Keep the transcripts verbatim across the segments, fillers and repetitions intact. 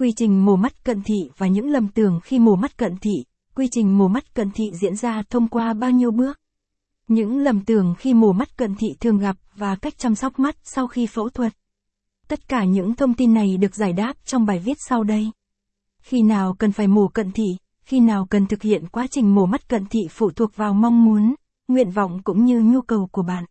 Quy trình mổ mắt cận thị và những lầm tưởng khi mổ mắt cận thị. Quy trình mổ mắt cận thị diễn ra thông qua bao nhiêu bước? Những lầm tưởng khi mổ mắt cận thị thường gặp và cách chăm sóc mắt sau khi phẫu thuật. Tất cả những thông tin này được giải đáp trong bài viết sau đây. Khi nào cần phải mổ cận thị, khi nào cần thực hiện quá trình mổ mắt cận thị phụ thuộc vào mong muốn, nguyện vọng cũng như nhu cầu của bạn.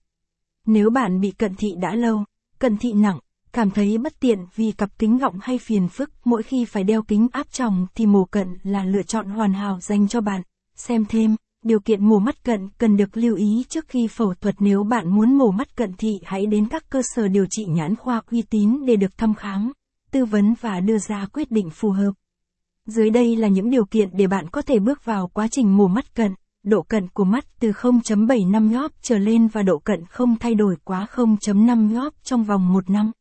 Nếu bạn bị cận thị đã lâu, cận thị nặng, cảm thấy bất tiện vì cặp kính gọng hay phiền phức mỗi khi phải đeo kính áp tròng thì mổ cận là lựa chọn hoàn hảo dành cho bạn. Xem thêm, điều kiện mổ mắt cận cần được lưu ý trước khi phẫu thuật. Nếu bạn muốn mổ mắt cận thị hãy đến các cơ sở điều trị nhãn khoa uy tín để được thăm khám, tư vấn và đưa ra quyết định phù hợp. Dưới đây là những điều kiện để bạn có thể bước vào quá trình mổ mắt cận. Độ cận của mắt từ không phẩy bảy lăm diopter trở lên và độ cận không thay đổi quá không phẩy năm diopter trong vòng một năm.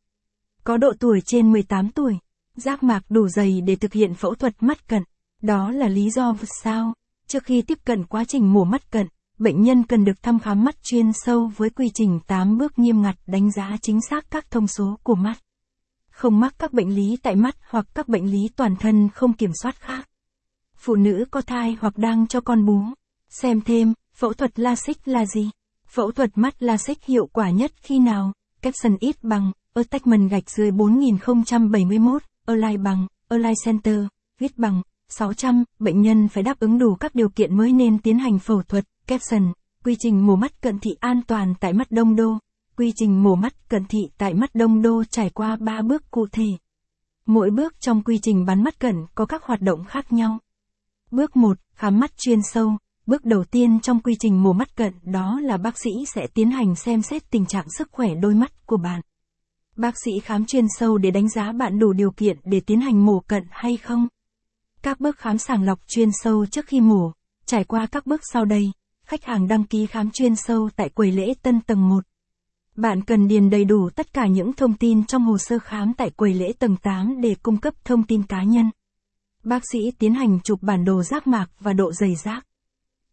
Có độ tuổi trên mười tám tuổi, giác mạc đủ dày để thực hiện phẫu thuật mắt cận. Đó là lý do sao, trước khi tiếp cận quá trình mổ mắt cận, bệnh nhân cần được thăm khám mắt chuyên sâu với quy trình tám bước nghiêm ngặt đánh giá chính xác các thông số của mắt. Không mắc các bệnh lý tại mắt hoặc các bệnh lý toàn thân không kiểm soát khác. Phụ nữ có thai hoặc đang cho con bú. Xem thêm, phẫu thuật LASIK là gì? Phẫu thuật mắt LASIK hiệu quả nhất khi nào? Capson ít bằng, Attachment gạch dưới bốn nghìn không trăm bảy mươi mốt, Align bằng, Align Center, viết bằng, sáu trăm, bệnh nhân phải đáp ứng đủ các điều kiện mới nên tiến hành phẫu thuật. Capson, quy trình mổ mắt cận thị an toàn tại mắt Đông Đô. Quy trình mổ mắt cận thị tại mắt Đông Đô trải qua ba bước cụ thể. Mỗi bước trong quy trình bán mắt cận có các hoạt động khác nhau. Bước một, khám mắt chuyên sâu. Bước đầu tiên trong quy trình mổ mắt cận đó là bác sĩ sẽ tiến hành xem xét tình trạng sức khỏe đôi mắt của bạn. Bác sĩ khám chuyên sâu để đánh giá bạn đủ điều kiện để tiến hành mổ cận hay không. Các bước khám sàng lọc chuyên sâu trước khi mổ, trải qua các bước sau đây, khách hàng đăng ký khám chuyên sâu tại quầy lễ tân tầng một. Bạn cần điền đầy đủ tất cả những thông tin trong hồ sơ khám tại quầy lễ tầng tám để cung cấp thông tin cá nhân. Bác sĩ tiến hành chụp bản đồ giác mạc và độ dày giác.